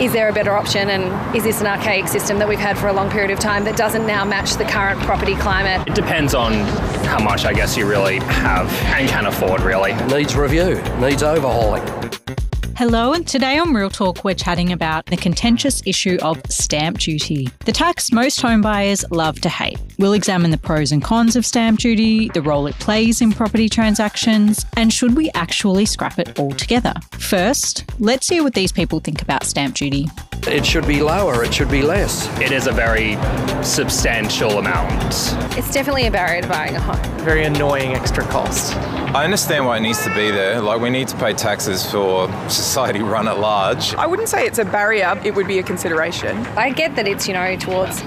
Is there a better option, and is this an archaic system that we've had for a long period of time that doesn't now match the current property climate? It depends on how much, I guess, you really have and can afford, really. Needs review, needs overhauling. Hello, and today on Real Talk we're chatting about the contentious issue of stamp duty, the tax most home buyers love to hate. We'll examine the pros and cons of stamp duty, the role it plays in property transactions, and should we actually scrap it altogether? First, let's hear what these people think about stamp duty. It should be lower, it should be less. It is a very substantial amount. It's definitely a barrier to buying a home. Very annoying extra cost. I understand why it needs to be there. Like, we need to pay taxes for society run at large. I wouldn't say it's a barrier, it would be a consideration. I get that it's, towards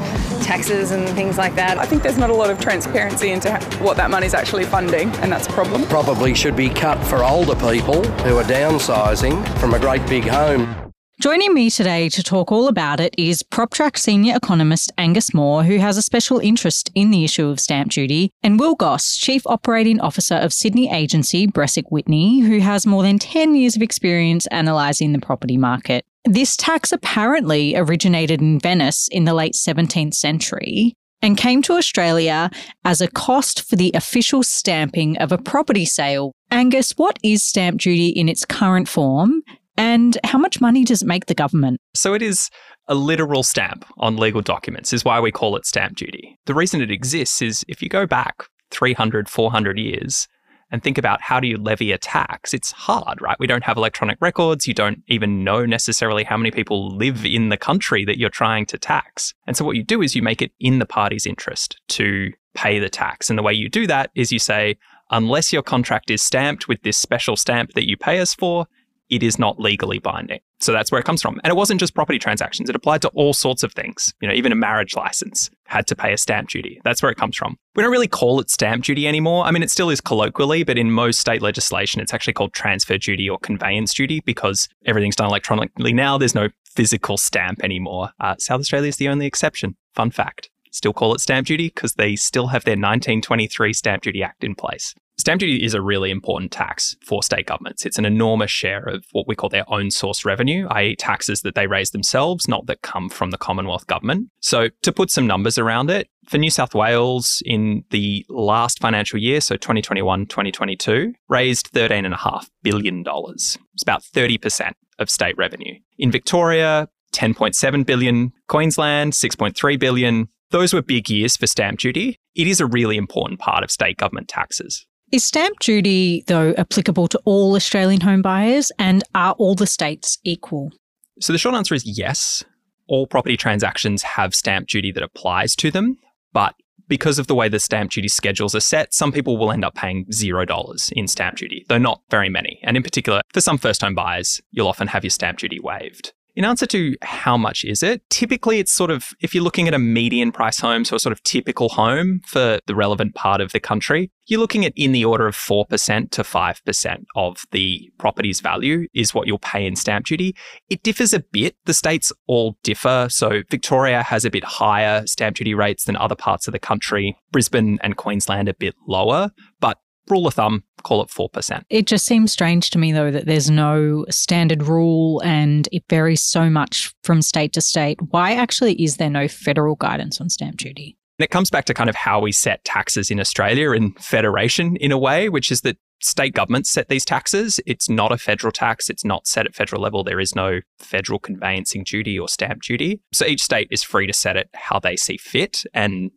taxes and things like that. I think there's not a lot of transparency into what that money's actually funding, and that's a problem. Probably should be cut for older people who are downsizing from a great big home. Joining me today to talk all about it is PropTrack senior economist Angus Moore, who has a special interest in the issue of stamp duty, and Will Gosse, Chief Operating Officer of Sydney agency BresicWhitney, who has more than 10 years of experience analysing the property market. This tax apparently originated in Venice in the late 17th century and came to Australia as a cost for the official stamping of a property sale. Angus, what is stamp duty in its current form? And how much money does it make the government? So it is a literal stamp on legal documents, is why we call it stamp duty. The reason it exists is if you go back 300, 400 years and think about how do you levy a tax, it's hard, right? We don't have electronic records. You don't even know necessarily how many people live in the country that you're trying to tax. And so what you do is you make it in the party's interest to pay the tax. And the way you do that is you say, unless your contract is stamped with this special stamp that you pay us for, it is not legally binding. So that's where it comes from. And it wasn't just property transactions. It applied to all sorts of things. Even a marriage license had to pay a stamp duty. That's where it comes from. We don't really call it stamp duty anymore. It still is colloquially, but in most state legislation, it's actually called transfer duty or conveyance duty because everything's done electronically now. There's no physical stamp anymore. South Australia is the only exception. Fun fact. Still call it stamp duty because they still have their 1923 Stamp Duty Act in place. Stamp duty is a really important tax for state governments. It's an enormous share of what we call their own source revenue, i.e. taxes that they raise themselves, not that come from the Commonwealth government. So to put some numbers around it, for New South Wales in the last financial year, so 2021-2022, raised $13.5 billion. It's about 30% of state revenue. In Victoria, $10.7 billion, Queensland, $6.3 billion. Those were big years for stamp duty. It is a really important part of state government taxes. Is stamp duty, though, applicable to all Australian home buyers, and are all the states equal? So the short answer is yes. All property transactions have stamp duty that applies to them, but because of the way the stamp duty schedules are set, some people will end up paying $0 in stamp duty, though not very many. And in particular, for some first-home buyers, you'll often have your stamp duty waived. In answer to how much is it, typically it's if you're looking at a median price home, so a typical home for the relevant part of the country, you're looking at in the order of 4% to 5% of the property's value is what you'll pay in stamp duty. It differs a bit. The states all differ. So Victoria has a bit higher stamp duty rates than other parts of the country. Brisbane and Queensland a bit lower, but rule of thumb, call it 4%. It just seems strange to me, though, that there's no standard rule and it varies so much from state to state. Why actually is there no federal guidance on stamp duty? And it comes back to kind of how we set taxes in Australia in federation in a way, which is that state governments set these taxes. It's not a federal tax. It's not set at federal level. There is no federal conveyancing duty or stamp duty. So each state is free to set it how they see fit, and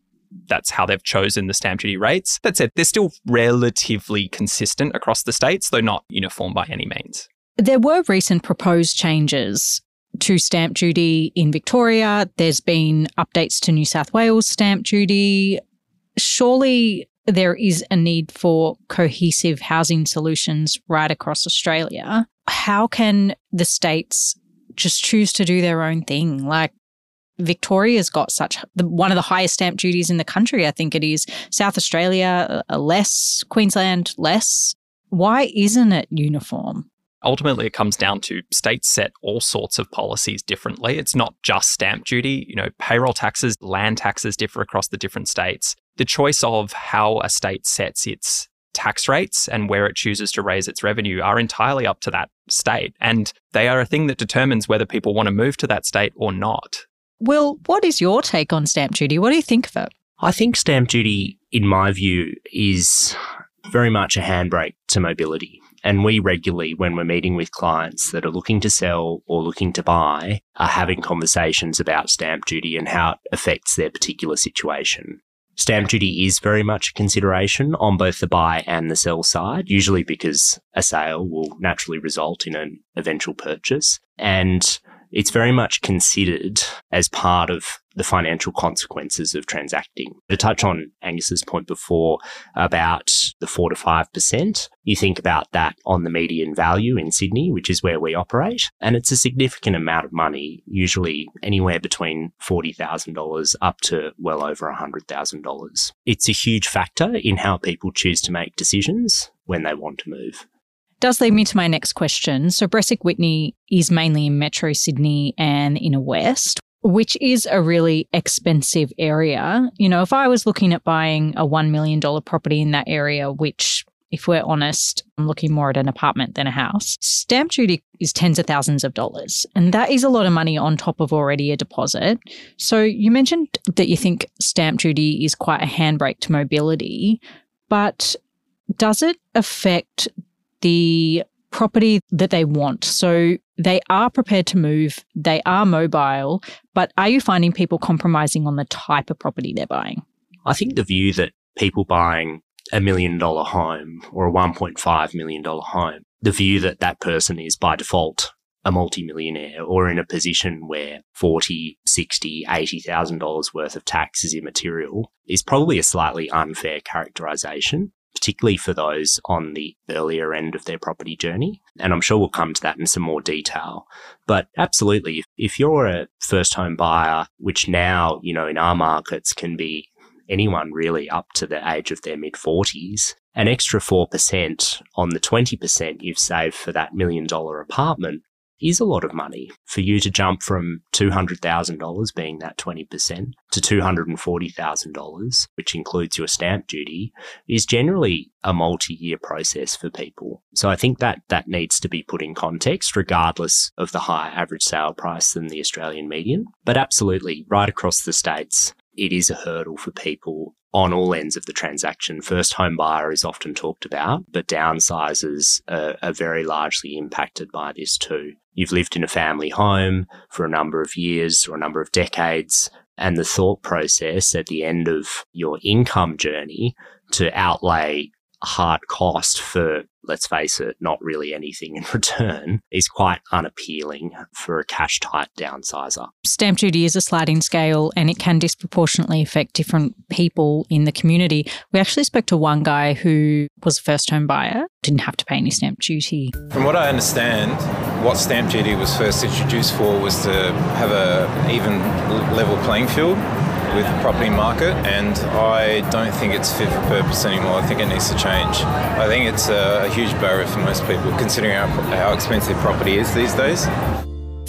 that's how they've chosen the stamp duty rates. That said, they're still relatively consistent across the states, though not uniform by any means. There were recent proposed changes to stamp duty in Victoria. There's been updates to New South Wales stamp duty. Surely there is a need for cohesive housing solutions right across Australia. How can the states just choose to do their own thing? Victoria's got one of the highest stamp duties in the country, I think it is. South Australia, less. Queensland, less. Why isn't it uniform? Ultimately, it comes down to states set all sorts of policies differently. It's not just stamp duty. Payroll taxes, land taxes differ across the different states. The choice of how a state sets its tax rates and where it chooses to raise its revenue are entirely up to that state. And they are a thing that determines whether people want to move to that state or not. Will, what is your take on stamp duty? What do you think of it? I think stamp duty, in my view, is very much a handbrake to mobility. And we regularly, when we're meeting with clients that are looking to sell or looking to buy, are having conversations about stamp duty and how it affects their particular situation. Stamp duty is very much a consideration on both the buy and the sell side, usually because a sale will naturally result in an eventual purchase. And it's very much considered as part of the financial consequences of transacting. To touch on Angus's point before about the 4 to 5%, you think about that on the median value in Sydney, which is where we operate, and it's a significant amount of money, usually anywhere between $40,000 up to well over $100,000. It's a huge factor in how people choose to make decisions when they want to move. Does lead me to my next question. So BresicWhitney is mainly in Metro Sydney and Inner West, which is a really expensive area. You know, if I was looking at buying a $1 million property in that area, which, if we're honest, I'm looking more at an apartment than a house, stamp duty is tens of thousands of dollars. And that is a lot of money on top of already a deposit. So you mentioned that you think stamp duty is quite a handbrake to mobility, but does it affect the property that they want? So they are prepared to move, they are mobile, but are you finding people compromising on the type of property they're buying? I think the view that people buying $1 million home or a $1.5 million home, the view that that person is by default a multimillionaire or in a position where $40,000, $60,000, $80,000 worth of tax is immaterial is probably a slightly unfair characterisation, particularly for those on the earlier end of their property journey. And I'm sure we'll come to that in some more detail. But absolutely, if you're a first home buyer, which now, you know, in our markets can be anyone really up to the age of their mid-40s, an extra 4% on the 20% you've saved for that $1 million apartment is a lot of money. For you to jump from $200,000 being that 20% to $240,000, which includes your stamp duty, is generally a multi-year process for people. So I think that needs to be put in context, regardless of the higher average sale price than the Australian median. But absolutely, right across the states, it is a hurdle for people on all ends of the transaction. First home buyer is often talked about, but downsizers are very largely impacted by this too. You've lived in a family home for a number of years or a number of decades, and the thought process at the end of your income journey to outlay hard cost for, let's face it, not really anything in return is quite unappealing for a cash-tight downsizer. Stamp duty is a sliding scale and it can disproportionately affect different people in the community. We actually spoke to one guy who was a first-home buyer, didn't have to pay any stamp duty. From what I understand, what stamp duty was first introduced for was to have an even level playing field with the property market, and I don't think it's fit for purpose anymore. I think it needs to change. I think it's a huge barrier for most people, considering how expensive property is these days.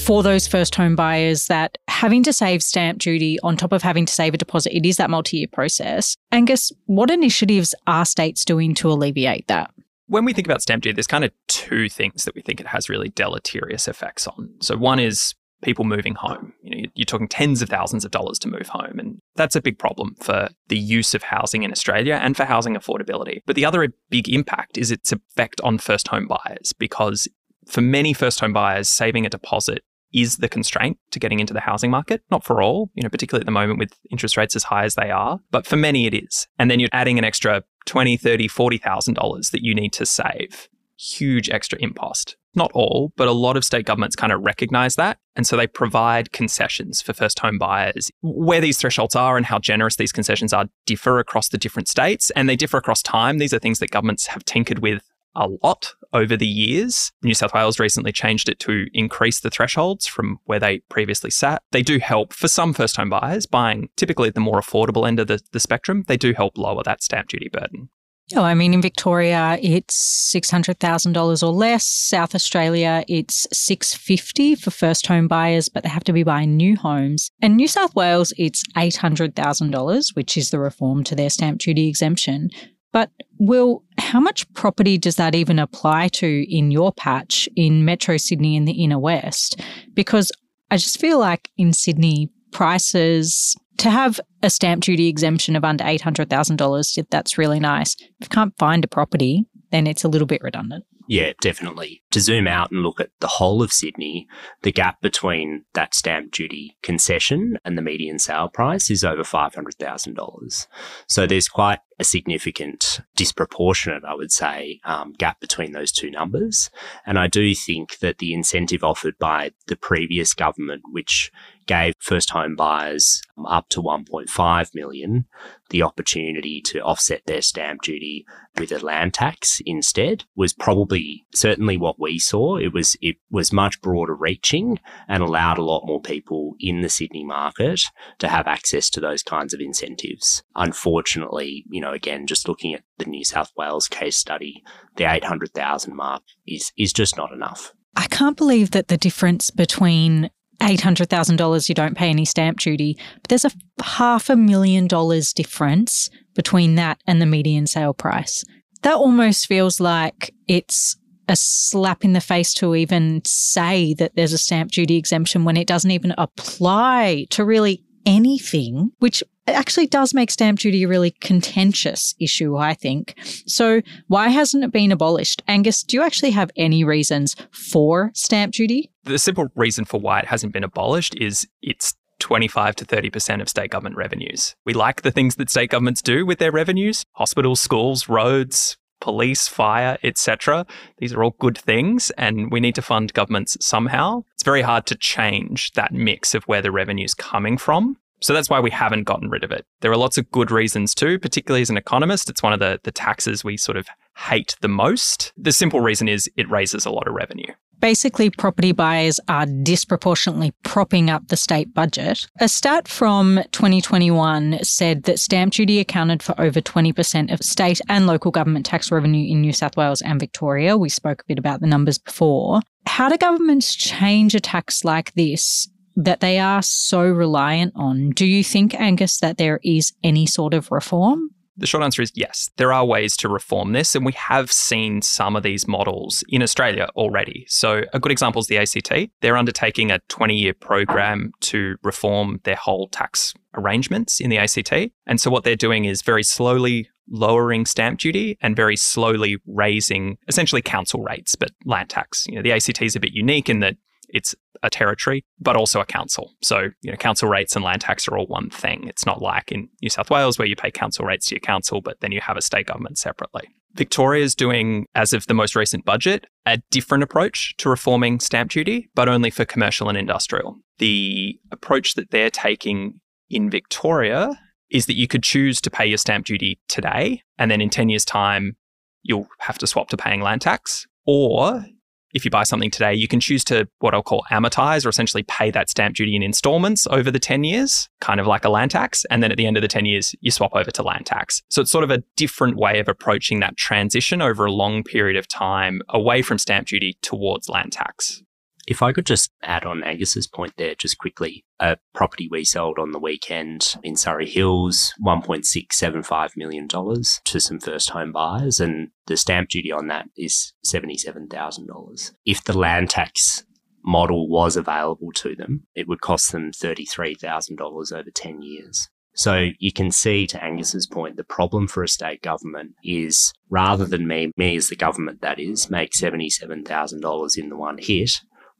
For those first home buyers, that having to save stamp duty on top of having to save a deposit, it is that multi-year process. Angus, what initiatives are states doing to alleviate that? When we think about stamp duty, there's kind of two things that we think it has really deleterious effects on. So one is people moving home. You know, you're talking tens of thousands of dollars to move home, and that's a big problem for the use of housing in Australia and for housing affordability. But the other big impact is its effect on first home buyers, because for many first home buyers, saving a deposit is the constraint to getting into the housing market. Not for all, you know, particularly at the moment with interest rates as high as they are, but for many it is. And then you're adding an extra $20,000, $30,000, $40,000 that you need to save. Huge extra impost. Not all, but a lot of state governments kind of recognise that. And so they provide concessions for first home buyers. Where these thresholds are and how generous these concessions are differ across the different states, and they differ across time. These are things that governments have tinkered with a lot over the years. New South Wales recently changed it to increase the thresholds from where they previously sat. They do help for some first home buyers buying typically at the more affordable end of the spectrum. They do help lower that stamp duty burden. Oh, I mean, in Victoria, it's $600,000 or less. South Australia, it's $650,000 for first home buyers, but they have to be buying new homes. And New South Wales, it's $800,000, which is the reform to their stamp duty exemption. But Will, how much property does that even apply to in your patch in Metro Sydney in the inner west? Because I just feel like in Sydney, prices to have a stamp duty exemption of under $800,000, that's really nice. If you can't find a property, then it's a little bit redundant. Yeah, definitely. To zoom out and look at the whole of Sydney, the gap between that stamp duty concession and the median sale price is over $500,000. So there's quite a significant disproportionate, I would say, gap between those two numbers. And I do think that the incentive offered by the previous government, which gave first home buyers up to $1.5 million the opportunity to offset their stamp duty with a land tax instead, was probably certainly what we saw. It was much broader reaching and allowed a lot more people in the Sydney market to have access to those kinds of incentives. Unfortunately, again, just looking at the New South Wales case study, the 800,000 mark is just not enough. I can't believe that the difference between $800,000, you don't pay any stamp duty, but there's a $500,000 difference between that and the median sale price. That almost feels like it's a slap in the face to even say that there's a stamp duty exemption when it doesn't even apply to really anything, which actually does make stamp duty a really contentious issue, I think. So why hasn't it been abolished? Angus, do you actually have any reasons for stamp duty? The simple reason for why it hasn't been abolished is it's 25 to 30% of state government revenues. We like the things that state governments do with their revenues: hospitals, schools, roads, police, fire, etc. These are all good things, and we need to fund governments somehow. It's very hard to change that mix of where the revenue's coming from. So that's why we haven't gotten rid of it. There are lots of good reasons too, particularly as an economist. It's one of the taxes we sort of hate the most. The simple reason is it raises a lot of revenue. Basically, property buyers are disproportionately propping up the state budget. A stat from 2021 said that stamp duty accounted for over 20% of state and local government tax revenue in New South Wales and Victoria. We spoke a bit about the numbers before. How do governments change a tax like this that they are so reliant on? Do you think, Angus, that there is any sort of reform? The short answer is yes. There are ways to reform this, and we have seen some of these models in Australia already. So a good example is the ACT. They're undertaking a 20-year program to reform their whole tax arrangements in the ACT. And so what they're doing is very slowly lowering stamp duty and very slowly raising essentially council rates, but land tax. The ACT is a bit unique in that it's a territory, but also a council. So, council rates and land tax are all one thing. It's not like in New South Wales where you pay council rates to your council, but then you have a state government separately. Victoria is doing, as of the most recent budget, a different approach to reforming stamp duty, but only for commercial and industrial. The approach that they're taking in Victoria is that you could choose to pay your stamp duty today, and then in 10 years' time, you'll have to swap to paying land tax. Or if you buy something today, you can choose to what I'll call amortize, or essentially pay that stamp duty in installments over the 10 years, kind of like a land tax. And then at the end of the 10 years, you swap over to land tax. So it's sort of a different way of approaching that transition over a long period of time away from stamp duty towards land tax. If I could just add on Angus's point there just quickly, a property we sold on the weekend in Surrey Hills, $1.675 million to some first home buyers, and the stamp duty on that is $77,000. If the land tax model was available to them, it would cost them $33,000 over 10 years. So you can see, to Angus's point, the problem for a state government is, rather than me as the government that is, make $77,000 in the one hit,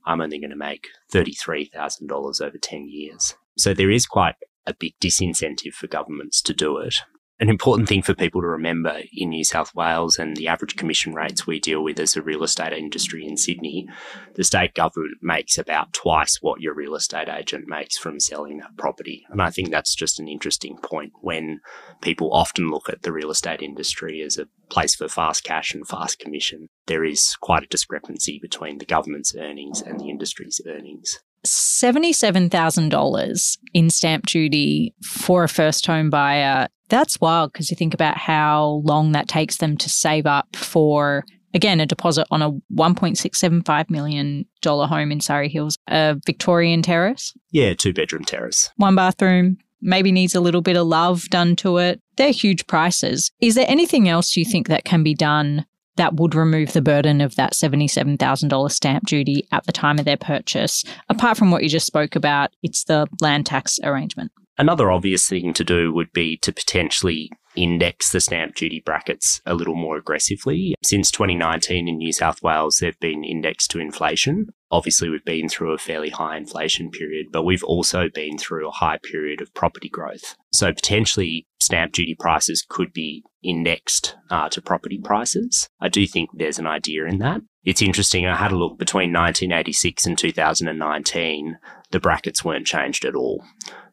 I'm only going to make $33,000 over 10 years. So there is quite a big disincentive for governments to do it. An important thing for people to remember in New South Wales and the average commission rates we deal with as a real estate industry in Sydney, the state government makes about twice what your real estate agent makes from selling that property. And I think that's just an interesting point when people often look at the real estate industry as a place for fast cash and fast commission. There is quite a discrepancy between the government's earnings and the industry's earnings. $77,000 in stamp duty for a first home buyer, that's wild, because you think about how long that takes them to save up for, again, a deposit on a $1.675 million home in Surrey Hills, a Victorian terrace. Yeah, two-bedroom terrace. One bathroom, maybe needs a little bit of love done to it. They're huge prices. Is there anything else you think that can be done that would remove the burden of that $77,000 stamp duty at the time of their purchase? Apart from what you just spoke about, it's the land tax arrangement. Another obvious thing to do would be to potentially index the stamp duty brackets a little more aggressively. Since 2019 in New South Wales, they've been indexed to inflation. Obviously, we've been through a fairly high inflation period, but we've also been through a high period of property growth. So potentially, stamp duty prices could be indexed to property prices. I do think there's an idea in that. It's interesting, I had a look between 1986 and 2019, the brackets weren't changed at all.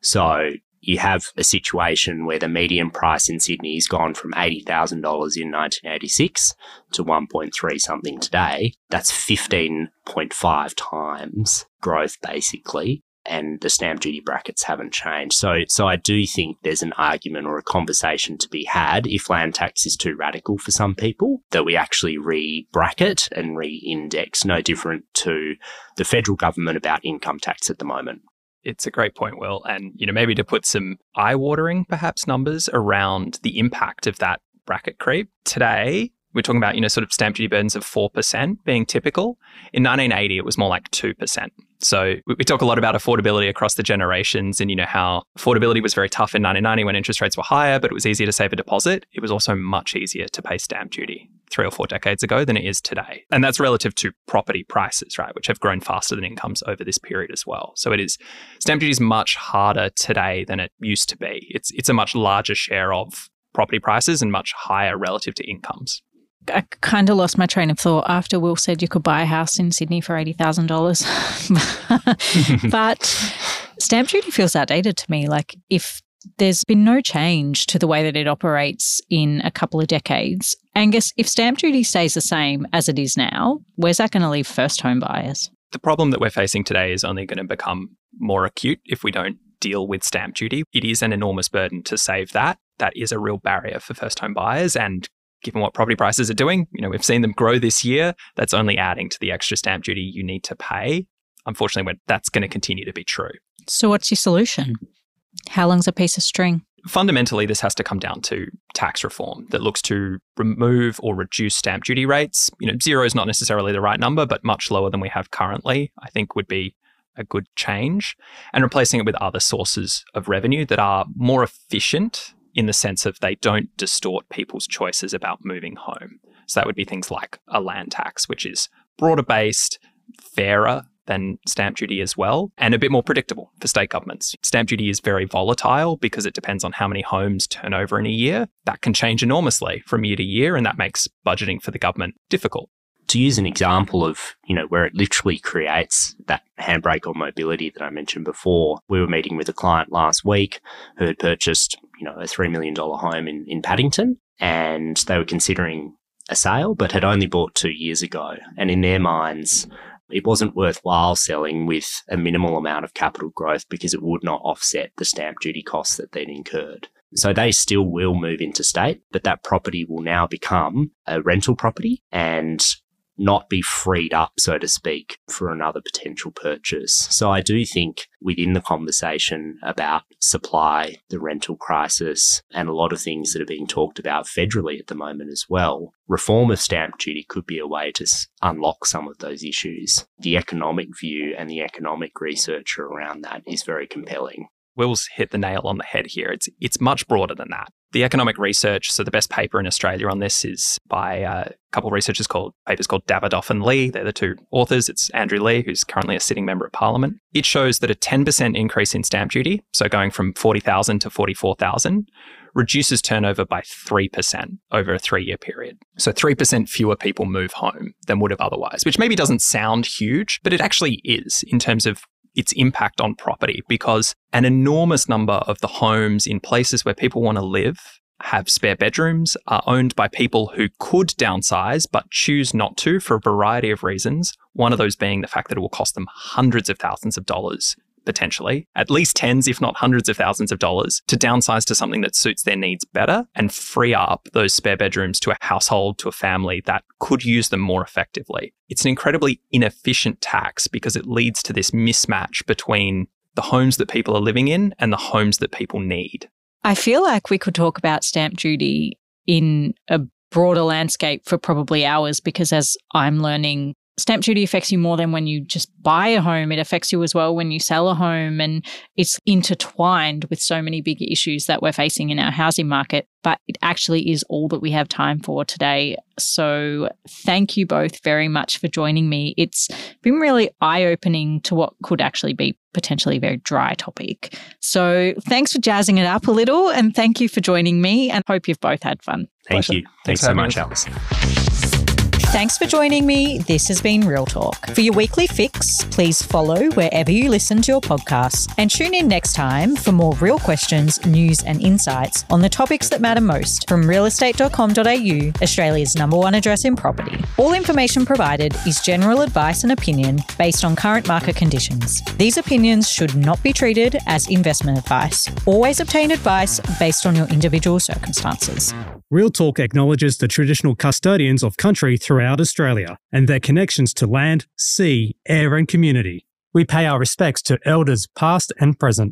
So you have a situation where the median price in Sydney has gone from $80,000 in 1986 to 1.3 something today. That's 15.5 times growth, basically, and the stamp duty brackets haven't changed. So I do think there's an argument or a conversation to be had if land tax is too radical for some people, that we actually re-bracket and re-index, no different to the federal government about income tax at the moment. It's a great point, Will. And, maybe to put some eye-watering, perhaps, numbers around the impact of that bracket creep. Today, we're talking about, sort of stamp duty burdens of 4% being typical. In 1980, it was more like 2%. So we talk a lot about affordability across the generations and, how affordability was very tough in 1990 when interest rates were higher, but it was easier to save a deposit. It was also much easier to pay stamp duty 3 or 4 decades ago than it is today. And that's relative to property prices, right, which have grown faster than incomes over this period as well. So stamp duty is much harder today than it used to be. It's a much larger share of property prices and much higher relative to incomes. I kind of lost my train of thought after Will said you could buy a house in Sydney for $80,000. But stamp duty feels outdated to me. Like, if there's been no change to the way that it operates in a couple of decades, Angus, if stamp duty stays the same as it is now, where's that going to leave first home buyers? The problem that we're facing today is only going to become more acute if we don't deal with stamp duty. It is an enormous burden to save that. That is a real barrier for first home buyers, and given what property prices are doing, we've seen them grow this year. That's only adding to the extra stamp duty you need to pay. Unfortunately, that's going to continue to be true. So what's your solution? How long's a piece of string? Fundamentally, this has to come down to tax reform that looks to remove or reduce stamp duty rates. Zero is not necessarily the right number, but much lower than we have currently, I think would be a good change, and replacing it with other sources of revenue that are more efficient in the sense of they don't distort people's choices about moving home. So that would be things like a land tax, which is broader-based, fairer than stamp duty as well, and a bit more predictable for state governments. Stamp duty is very volatile because it depends on how many homes turn over in a year. That can change enormously from year to year, and that makes budgeting for the government difficult. To use an example of, where it literally creates that handbrake on mobility that I mentioned before, we were meeting with a client last week who had purchased, a $3 million home in Paddington, and they were considering a sale, but had only bought 2 years ago. And in their minds, it wasn't worthwhile selling with a minimal amount of capital growth because it would not offset the stamp duty costs that they'd incurred. So they still will move into state, but that property will now become a rental property and not be freed up, so to speak, for another potential purchase. So I do think within the conversation about supply, the rental crisis, and a lot of things that are being talked about federally at the moment as well, reform of stamp duty could be a way to unlock some of those issues. The economic view and the economic research around that is very compelling. Will's hit the nail on the head here. It's much broader than that. The economic research, so the best paper in Australia on this is by a couple of researchers called Davidoff and Lee. They're the two authors. It's Andrew Lee, who's currently a sitting member of Parliament. It shows that a 10% increase in stamp duty, so going from $40,000 to $44,000, reduces turnover by 3% over a 3-year period. So 3% fewer people move home than would have otherwise, which maybe doesn't sound huge, but it actually is in terms of its impact on property, because an enormous number of the homes in places where people want to live have spare bedrooms, are owned by people who could downsize but choose not to for a variety of reasons. One of those being the fact that it will cost them hundreds of thousands of dollars, potentially, at least tens, if not hundreds of thousands of dollars, to downsize to something that suits their needs better and free up those spare bedrooms to a household, to a family that could use them more effectively. It's an incredibly inefficient tax because it leads to this mismatch between the homes that people are living in and the homes that people need. I feel like we could talk about stamp duty in a broader landscape for probably hours, because as I'm learning, stamp duty affects you more than when you just buy a home. It affects you as well when you sell a home, and it's intertwined with so many big issues that we're facing in our housing market. But it actually is all that we have time for today. So thank you both very much for joining me. It's been really eye-opening to what could actually be potentially a very dry topic. So thanks for jazzing it up a little, and thank you for joining me, and hope you've both had fun. Thank you. Thanks so much, Alison. Thanks for joining me. This has been Real Talk. For your weekly fix, please follow wherever you listen to your podcasts, and tune in next time for more real questions, news and insights on the topics that matter most from realestate.com.au, Australia's #1 address in property. All information provided is general advice and opinion based on current market conditions. These opinions should not be treated as investment advice. Always obtain advice based on your individual circumstances. Real Talk acknowledges the traditional custodians of country throughout Australia and their connections to land, sea, air and community. We pay our respects to elders past and present.